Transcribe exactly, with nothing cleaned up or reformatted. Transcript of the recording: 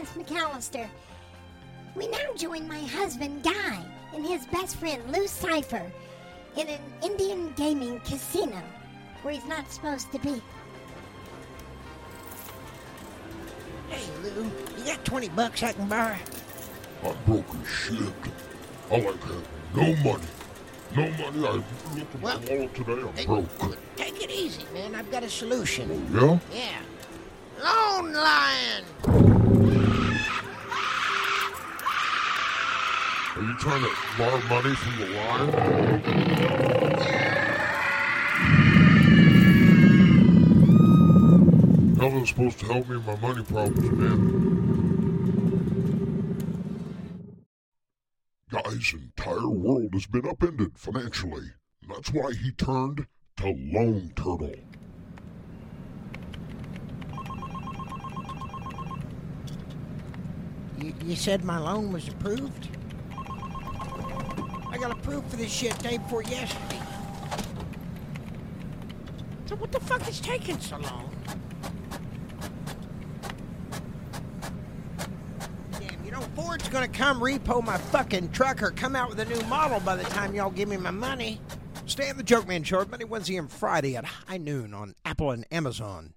Miss McAllister. We now join my husband, Guy, and his best friend, Lou Cypher, in an Indian gaming casino where he's not supposed to be. Hey, Lou, you got twenty bucks I can borrow? I'm broke as shit. I like having no money. No money. I looked at well, the wall today. I'm hey, broke. Take it easy, man. I've got a solution. Oh, yeah? Yeah. Loan Lion! Are you trying to borrow money from the lion? How are they supposed to help me in my money problems, man? Guy's entire world has been upended financially. And that's why he turned to Loan Turtle. You, you said my loan was approved? I got approved for this shit day before yesterday. So what the fuck is taking so long? Damn, you know, Ford's gonna come repo my fucking truck or come out with a new model by the time y'all give me my money. Stay on the Jokeman Show, Monday, Wednesday, and Friday at high noon on Apple and Amazon.